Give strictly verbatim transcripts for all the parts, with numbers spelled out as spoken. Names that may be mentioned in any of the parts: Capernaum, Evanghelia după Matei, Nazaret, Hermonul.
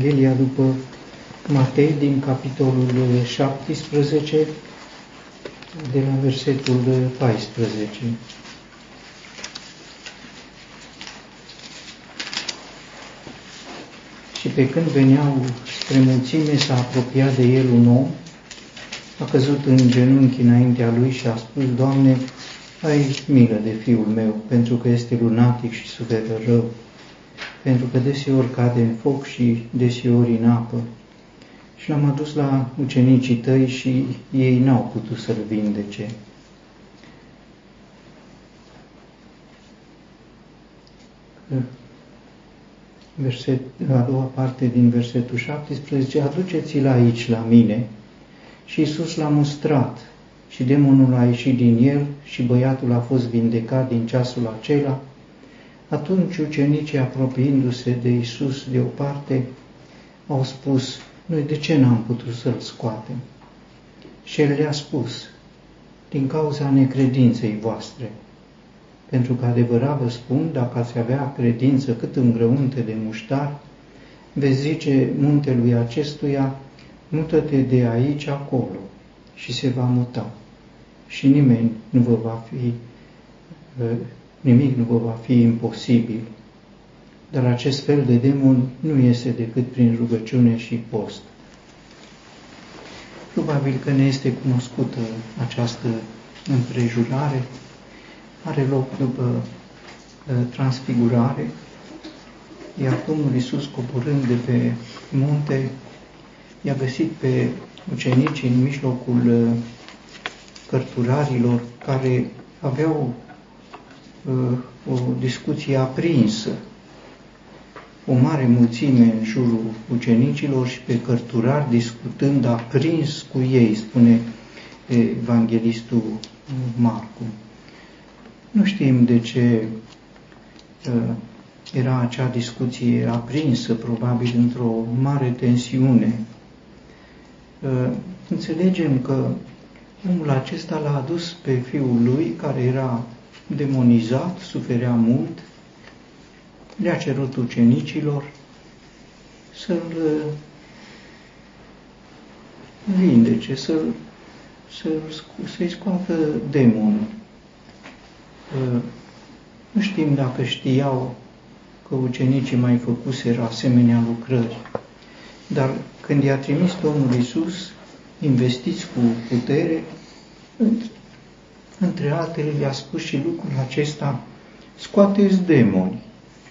Evanghelia după Matei, din capitolul șaptesprezece, de la versetul paisprezece. Și pe când veneau spre mulțime, s-a apropiat de el un om, a căzut în genunchi înaintea lui și a spus: Doamne, ai milă de fiul meu, pentru că este lunatic și suferă rău, pentru că deseori cade în foc și deseori în apă. Și l-am adus la ucenicii tăi și ei n-au putut să-l vindece. Verset, a doua parte din versetul șaptesprezece: Aduceți-l aici la mine. Și Iisus l-a mustrat și demonul a ieșit din el și băiatul a fost vindecat din ceasul acela. Atunci ucenicii, apropiindu-se de Iisus de o parte, au spus: Noi de ce n-am putut să-l scoatem? Și el le-a spus: Din cauza necredinței voastre. Pentru că adevărat vă spun, dacă ați avea credință cât în grăunte de muștar, veți zice muntelui acestuia: mută-te de aici acolo, și se va muta. Și nimeni nu vă va fi, nimic nu vă va fi imposibil. Dar acest fel de demon nu iese decât prin rugăciune și post. Probabil că ne este cunoscută această împrejurare. Are loc după transfigurare, iar Domnul Iisus, coborând de pe munte, i-a găsit pe ucenicii în mijlocul cărturarilor, care aveau o discuție aprinsă. O mare mulțime în jurul ucenicilor și pe cărturari, discutând aprins cu ei, spune evanghelistul Marcu. Nu știm de ce era acea discuție aprinsă, probabil într-o mare tensiune. Înțelegem că omul acesta l-a adus pe fiul lui, care era demonizat, suferea mult, le-a cerut ucenicilor să-l vindece, să-l, să-l, să-i scoată demonul. Nu știm dacă știau că ucenicii mai făcuseră asemenea lucrări, dar când i-a trimis Domnul Iisus, investiți cu putere, între altele le-a spus și lucrul acesta: scoateți demoni.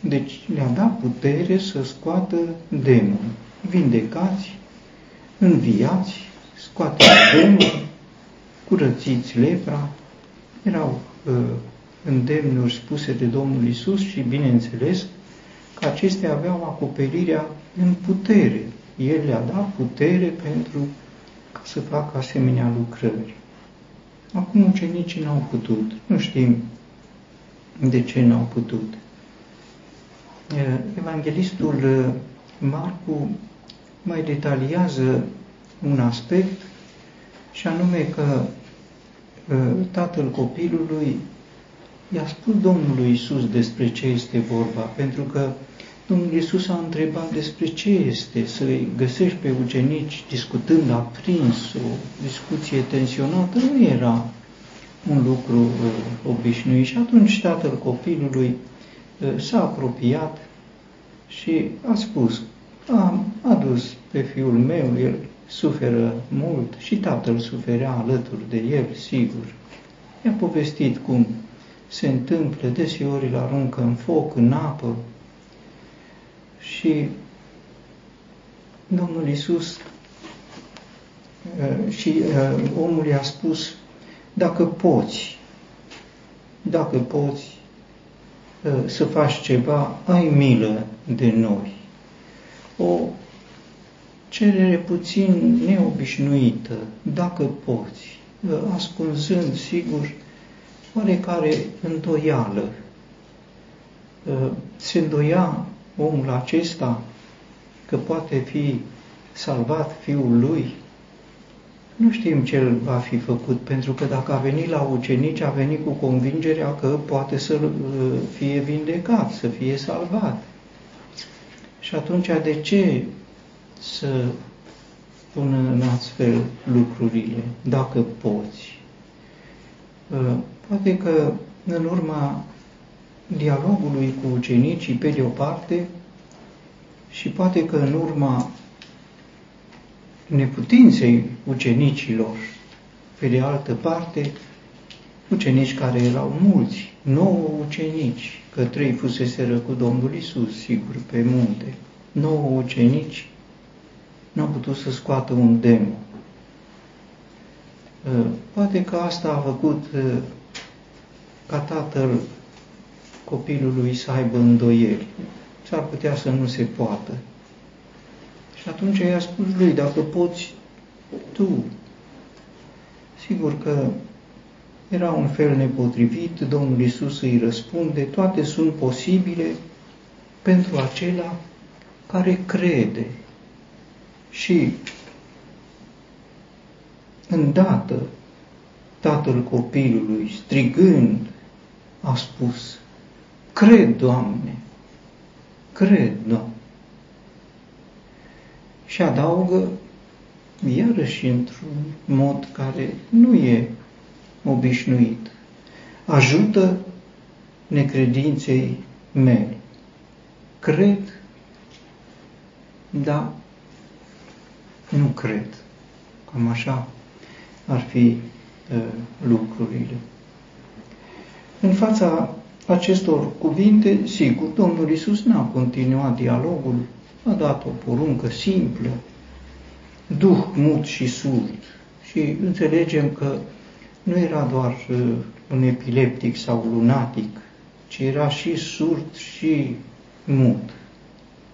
Deci le-a dat putere să scoată demoni. Vindecați, înviați, scoateți demoni, curățiți lepra. Erau uh, îndemnuri spuse de Domnul Iisus și, bineînțeles, că acestea aveau acoperirea în putere. El le-a dat putere pentru ca să facă asemenea lucrări. Acum ucenicii n-au putut. Nu știm de ce n-au putut. Evanghelistul Marcu mai detaliază un aspect, și anume că tatăl copilului i-a spus Domnului Iisus despre ce este vorba, pentru că Domnul Iisus a întrebat despre ce este să-i găsești pe ucenici discutând aprins, o discuție tensionată, nu era un lucru obișnuit. Și atunci tatăl copilului s-a apropiat și a spus: am adus pe fiul meu, el suferă mult și tatăl suferea alături de el, sigur. I-a povestit cum se întâmplă, deseori îl aruncă în foc, în apă, și Domnul Iisus și omul i-a spus: dacă poți, dacă poți să faci ceva, ai milă de noi. O cerere puțin neobișnuită, dacă poți, ascunzând, sigur, oarecare îndoială. Se îndoia omul acesta că poate fi salvat fiul lui. Nu știm ce va fi făcut, pentru că dacă a venit la ucenici, a venit cu convingerea că poate să fie vindecat, să fie salvat. Și atunci, de ce să pună în astfel lucrurile, dacă poți. Poate că în urma dialogului cu ucenicii, pe de o parte, și poate că în urma neputinței ucenicilor, pe de altă parte, ucenici care erau mulți, nouă ucenici, că trei fuseseră cu Domnul Iisus, sigur, pe munte, nouă ucenici n-au putut să scoată un demon. Poate că asta a făcut ca tatăl copilului să aibă îndoieli. S-ar putea să nu se poată. Și atunci i-a spus lui, dacă poți, tu. Sigur că era un fel nepotrivit, Domnul Iisus îi răspunde, toate sunt posibile pentru acela care crede. Și îndată tatăl copilului, strigând, a spus, cred, Doamne, cred, Doamne. Și adaugă, iarăși într-un mod care nu e obișnuit, ajută necredinței mele. Cred, dar nu cred. Cam așa ar fi uh, lucrurile. În fața acestor cuvinte, sigur, Domnul Iisus n-a continuat dialogul, a dat o poruncă simplă, duh mut și surd. Și înțelegem că nu era doar uh, un epileptic sau lunatic, ci era și surd și mut.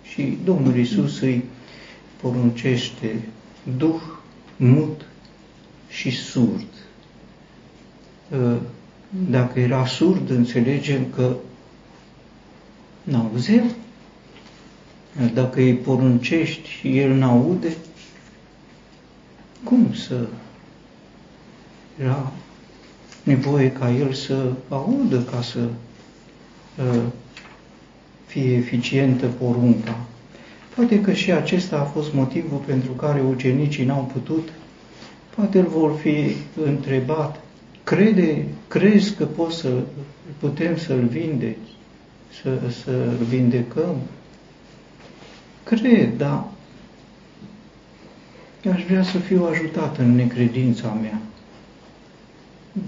Și Domnul Iisus îi poruncește duh mut și surd. Uh, Dacă era surd, înțelegem că n-auzea. Dacă îi poruncești și el n-aude, cum să... Era nevoie ca el să audă, ca să uh, fie eficientă porunca. Poate că și acesta a fost motivul pentru care ucenicii n-au putut. Poate îl vor fi întrebat, Crede, crezi că poți să, putem să-l vindeci, să, să-l vindecăm? Cred, dar aș vrea să fiu ajutat în necredința mea.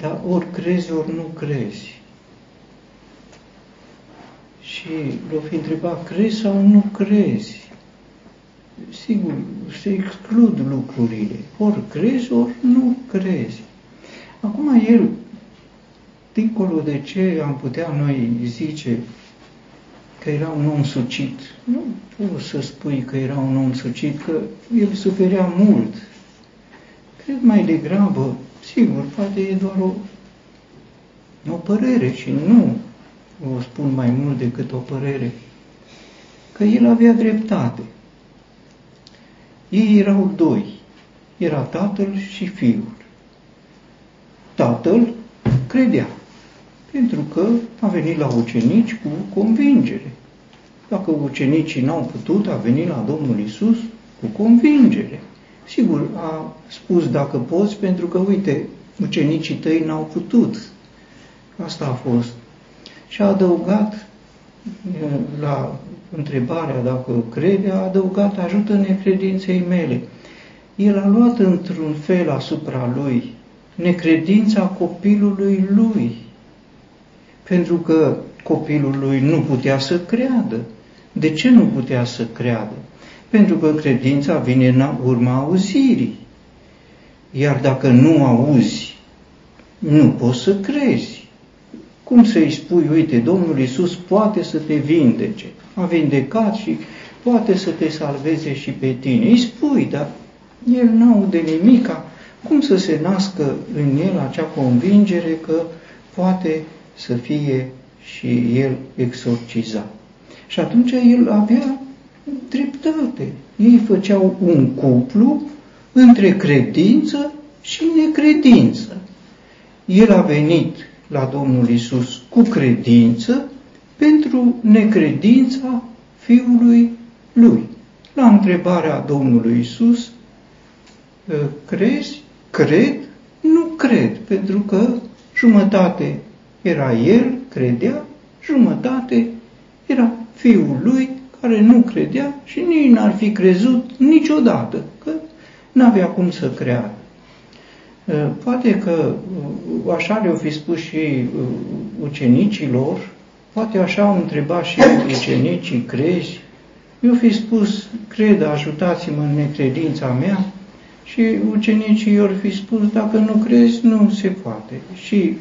Dar ori crezi, ori nu crezi. Și l-o fi întrebat, crezi sau nu crezi? Sigur, se exclud lucrurile. Ori crezi, ori nu crezi. Acum el, dincolo de ce am putea noi zice că era un om sucit, nu poți să spui că era un om sucit, că el suferea mult. Cred mai degrabă, sigur, poate e doar o, o părere și nu o spun mai mult decât o părere, că el avea dreptate. Ei erau doi, era tatăl și fiul. Tatăl credea, pentru că a venit la ucenici cu convingere. Dacă ucenicii n-au putut, a venit la Domnul Iisus cu convingere. Sigur, a spus dacă poți, pentru că, uite, ucenicii tăi n-au putut. Asta a fost. Și a adăugat la întrebarea dacă crede, a adăugat ajută necredinței mele. El a luat într-un fel asupra lui necredința copilului lui, pentru că copilul lui nu putea să creadă. De ce nu putea să creadă? Pentru că credința vine în urma auzirii, iar dacă nu auzi, nu poți să crezi. Cum să-i spui, uite, Domnul Iisus poate să te vindece, a vindecat și poate să te salveze și pe tine. Îi spui, dar el nu aude nimica. Cum să se nască în el acea convingere că poate să fie și el exorcizat? Și atunci el avea dreptate. Ei făceau un cuplu între credință și necredință. El a venit la Domnul Iisus cu credință pentru necredința fiului lui. la întrebarea Domnului Iisus, crezi? Cred? Nu cred, pentru că jumătate era el, credea, jumătate era fiul lui, care nu credea și nici n-ar fi crezut niciodată, că n-avea cum să creadă. Poate că așa le-au fi spus și ucenicilor, poate așa au întrebat și ucenicii, crezi? Eu fi spus, cred, ajutați-mă în necredința mea, și ucenicii i-or fi spus, dacă nu crezi, nu se poate. Și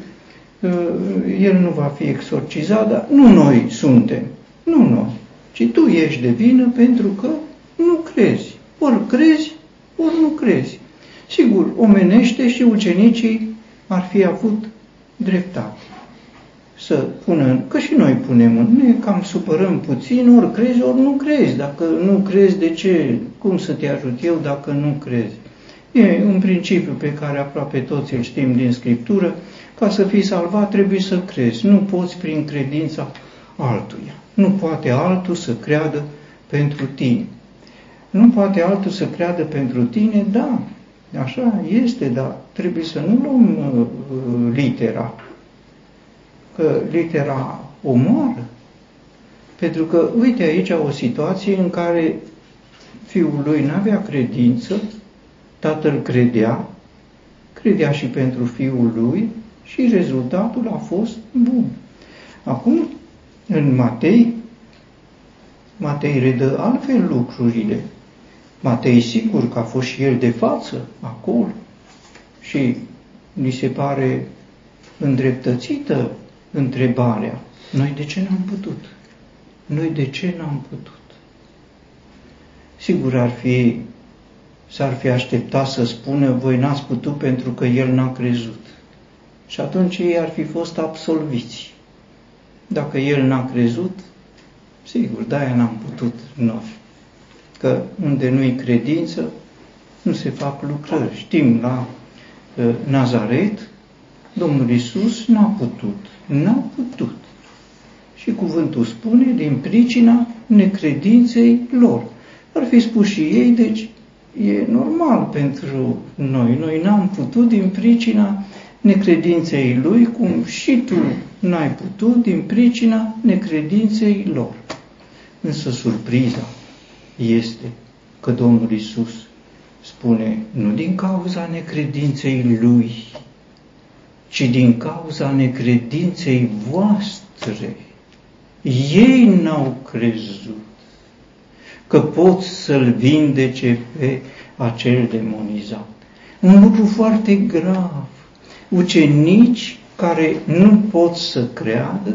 uh, el nu va fi exorcizat, dar nu noi suntem, nu noi, ci tu ești de vină pentru că nu crezi. Ori crezi, ori nu crezi. Sigur, omenește și ucenicii ar fi avut dreptate. Să pună, că și noi punem, ne cam supărăm puțin, ori crezi, ori nu crezi. Dacă nu crezi, de ce? Cum să te ajut eu dacă nu crezi? E un principiu pe care aproape toți îl știm din Scriptură, ca să fii salvat trebuie să crezi, nu poți prin credința altuia. Nu poate altul să creadă pentru tine. Nu poate altul să creadă pentru tine, da, așa este, dar trebuie să nu luăm uh, litera. Că litera omoară. Pentru că, uite, aici o situație în care fiul lui n-avea credință, tatăl credea, credea și pentru fiul lui și rezultatul a fost bun. Acum, în Matei, Matei redă altfel lucrurile. Matei, sigur că a fost și el de față, acolo, și mi se pare îndreptățită întrebarea, noi de ce n-am putut? Noi de ce n-am putut? Sigur ar fi, s-ar fi așteptat să spună, voi n-ați putut pentru că el n-a crezut. Și atunci ei ar fi fost absolviți. Dacă el n-a crezut, sigur, de-aia n-am putut noi. Că unde nu-i credință, nu se fac lucrări. Știm, la uh, Nazaret, Domnul Iisus n-a putut, n-a putut. Și cuvântul spune, din pricina necredinței lor. Ar fi spus și ei, deci e normal pentru noi. Noi n-am putut din pricina necredinței lui, cum și tu n-ai putut din pricina necredinței lor. Însă surpriza este că Domnul Iisus spune, nu din cauza necredinței lui, ci din cauza necredinței voastre. Ei n-au crezut că pot să-l vindece pe acel demonizat. Un lucru foarte grav. Ucenici care nu pot să creadă,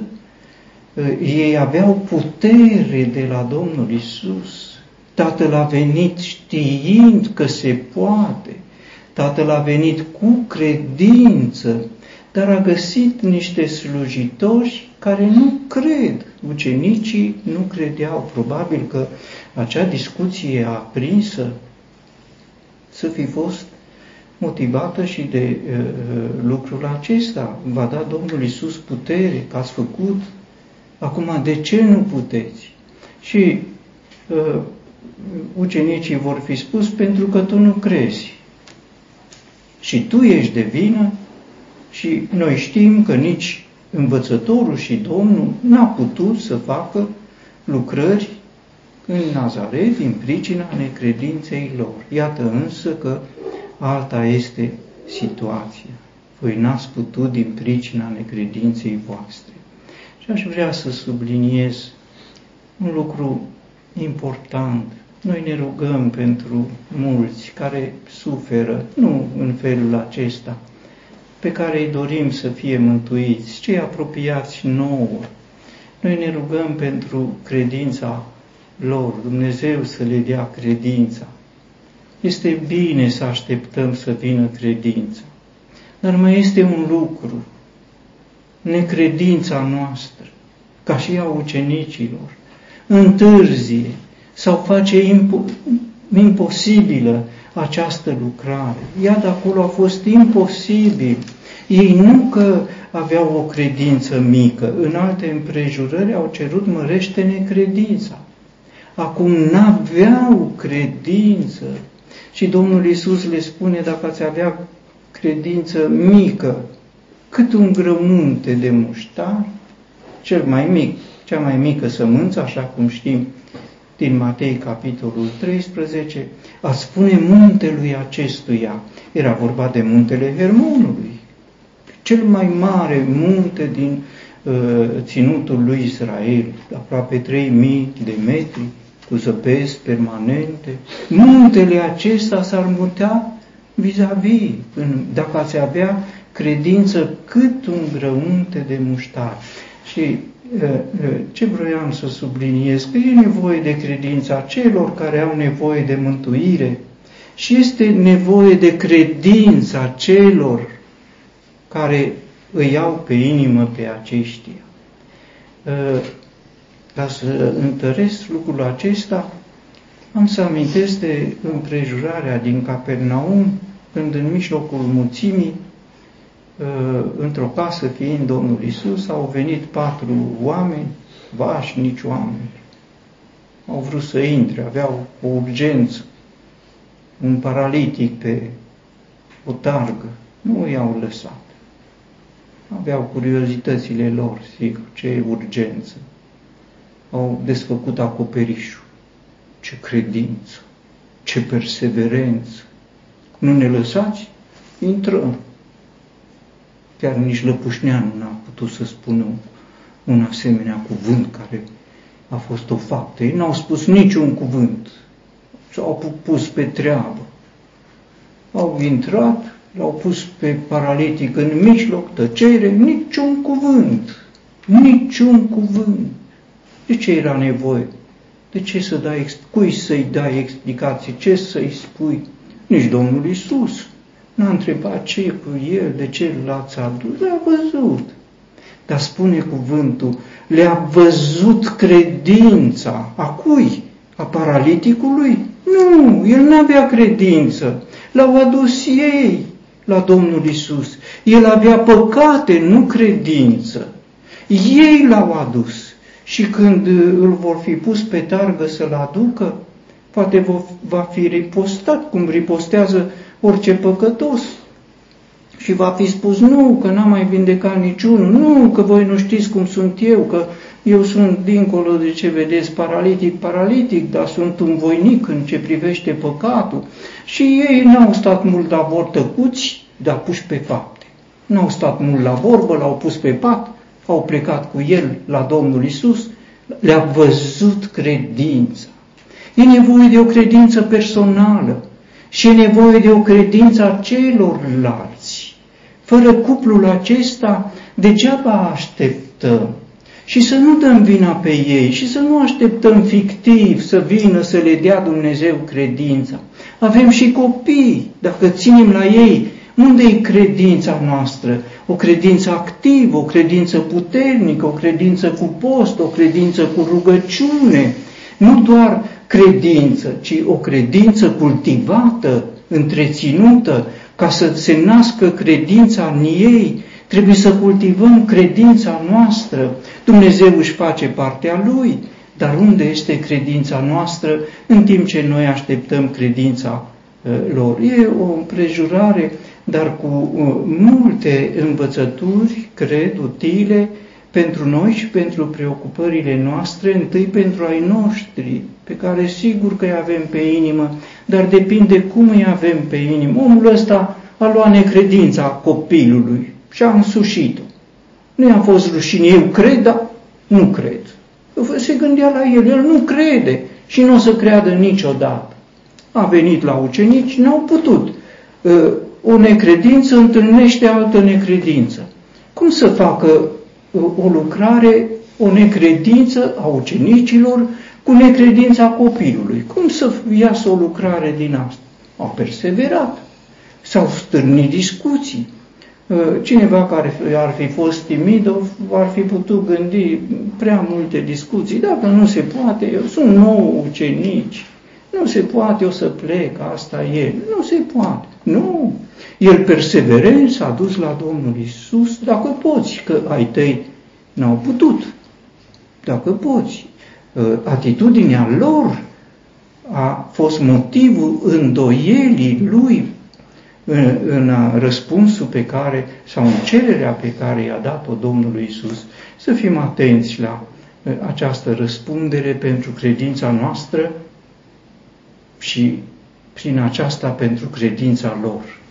ei aveau putere de la Domnul Iisus. Tatăl a venit știind că se poate. Tatăl a venit cu credință, dar a găsit niște slujitori care nu cred. Ucenicii nu credeau. Probabil că acea discuție aprinsă să fi fost motivată și de uh, lucrul acesta. V-a dat Domnul Iisus putere, că ați făcut. Acum, de ce nu puteți? Și uh, ucenicii vor fi spus, pentru că tu nu crezi. Și tu ești de vină. Și noi știm că nici învățătorul și Domnul n-a putut să facă lucrări în Nazaret din pricina necredinței lor. Iată însă că alta este situația. Voi n-ați putut din pricina necredinței voastre. Și aș vrea să subliniez un lucru important. Noi ne rugăm pentru mulți care suferă, nu în felul acesta, pe care îi dorim să fie mântuiți, cei apropiați nouă. Noi ne rugăm pentru credința lor, Dumnezeu să le dea credința. Este bine să așteptăm să vină credința, dar mai este un lucru, necredința noastră, ca și a ucenicilor, întârzie sau face impo- imposibilă această lucrare. Iată, acolo a fost imposibil. Ei nu că aveau o credință mică, în alte împrejurări au cerut mărește necredința. acum n-aveau credință. Și Domnul Iisus le spune, dacă ați avea credință mică, cât un grăunte de muștar, cel mai mic, cea mai mică sămânță, așa cum știm din Matei, capitolul treisprezece, a spune muntelui acestuia, era vorba de muntele Hermonului, cel mai mare munte din uh, ținutul lui Israel, aproape trei mii de metri, cu zăpezi permanente. Muntele acesta s-ar muta vis-a-vis, în, dacă ați avea credință cât un grăunte de muștar. Și ce vroiam să subliniez? Că e nevoie de credința celor care au nevoie de mântuire și este nevoie de credința celor care îi iau pe inimă pe aceștia. Ca să întăresc lucrul acesta, am să amintesc de împrejurarea din Capernaum, când în mijlocul mulțimii, într-o casă fiind Domnul Iisus, au venit patru oameni, vașnici oameni. Au vrut să intre, aveau o urgență, un paralitic pe o targă. Nu i-au lăsat. Aveau curiozitățile lor, sigur, ce urgență. Au desfăcut acoperișul. Ce credință, ce perseverență. Nu ne lăsați? Intrăm. Chiar nici Lăpușneanu n-a putut să spună un asemenea cuvânt care a fost o faptă. Ei n-au spus niciun cuvânt. S-au pus pe treabă. Au intrat, l-au pus pe paralitic în mijloc, tăcere, niciun cuvânt. Niciun cuvânt. De ce era nevoie? De ce să dai, cui să-i dai explicații? Ce să-i spui? Nici Domnul Iisus n-a întrebat ce e cu el, de ce l-ați adus, le-a văzut. Dar spune cuvântul, le-a văzut credința. A cui? A paraliticului? Nu, el n-avea credință. L-au adus ei la Domnul Iisus. El avea păcate, nu credință. Ei l-au adus. Și când îl vor fi pus pe targă să-l aducă, poate va fi ripostat, cum ripostează orice păcătos. Și va fi spus, nu, că n-am mai vindecat niciunul, nu, că voi nu știți cum sunt eu, că eu sunt dincolo de ce vedeți, paralitic, paralitic, dar sunt un voinic în ce privește păcatul. Și ei n-au stat mult la vor tăcuți, dar puși pe fapte. N-au stat mult la vorbă, l-au pus pe pat, au plecat cu el la Domnul Iisus, le-a văzut credința. E nevoie de o credință personală și e nevoie de o credință a celorlalți. Fără cuplul acesta, degeaba așteptăm și să nu dăm vina pe ei și să nu așteptăm fictiv să vină să le dea Dumnezeu credința. Avem și copii, dacă ținem la ei, unde e credința noastră? O credință activă, o credință puternică, o credință cu post, o credință cu rugăciune. Nu doar credință, ci o credință cultivată, întreținută, ca să se nască credința în ei. Trebuie să cultivăm credința noastră. Dumnezeu își face partea Lui, dar unde este credința noastră în timp ce noi așteptăm credința lor? E o împrejurare, dar cu multe învățături, cred, utile pentru noi și pentru preocupările noastre, întâi pentru ai noștri, pe care sigur că îi avem pe inimă, dar depinde cum îi avem pe inimă. Omul ăsta a luat necredința copilului și a însușit-o. Nu i-a fost rușine, eu cred, dar nu cred. Se gândea la el, el nu crede și nu o să creadă niciodată. A venit la ucenici, n-au putut. O necredință întâlnește altă necredință. Cum să facă o lucrare, o necredință a ucenicilor cu necredința copilului? Cum să iasă o lucrare din asta? Au perseverat, s-au stârnit discuții. Cineva care ar fi fost timid ar fi putut gândi prea multe discuții. Dacă nu se poate, eu sunt nou ucenici, nu se poate, o să plec, asta e. Nu se poate. Nu. El perseverent s-a dus la Domnul Iisus, dacă poți, că ai tăi n-au putut. Dacă poți. atitudinea lor a fost motivul îndoielii lui în, în răspunsul pe care, sau în cererea pe care i-a dat-o Domnului Iisus. Să fim atenți la această răspundere pentru credința noastră și prin aceasta pentru credința lor.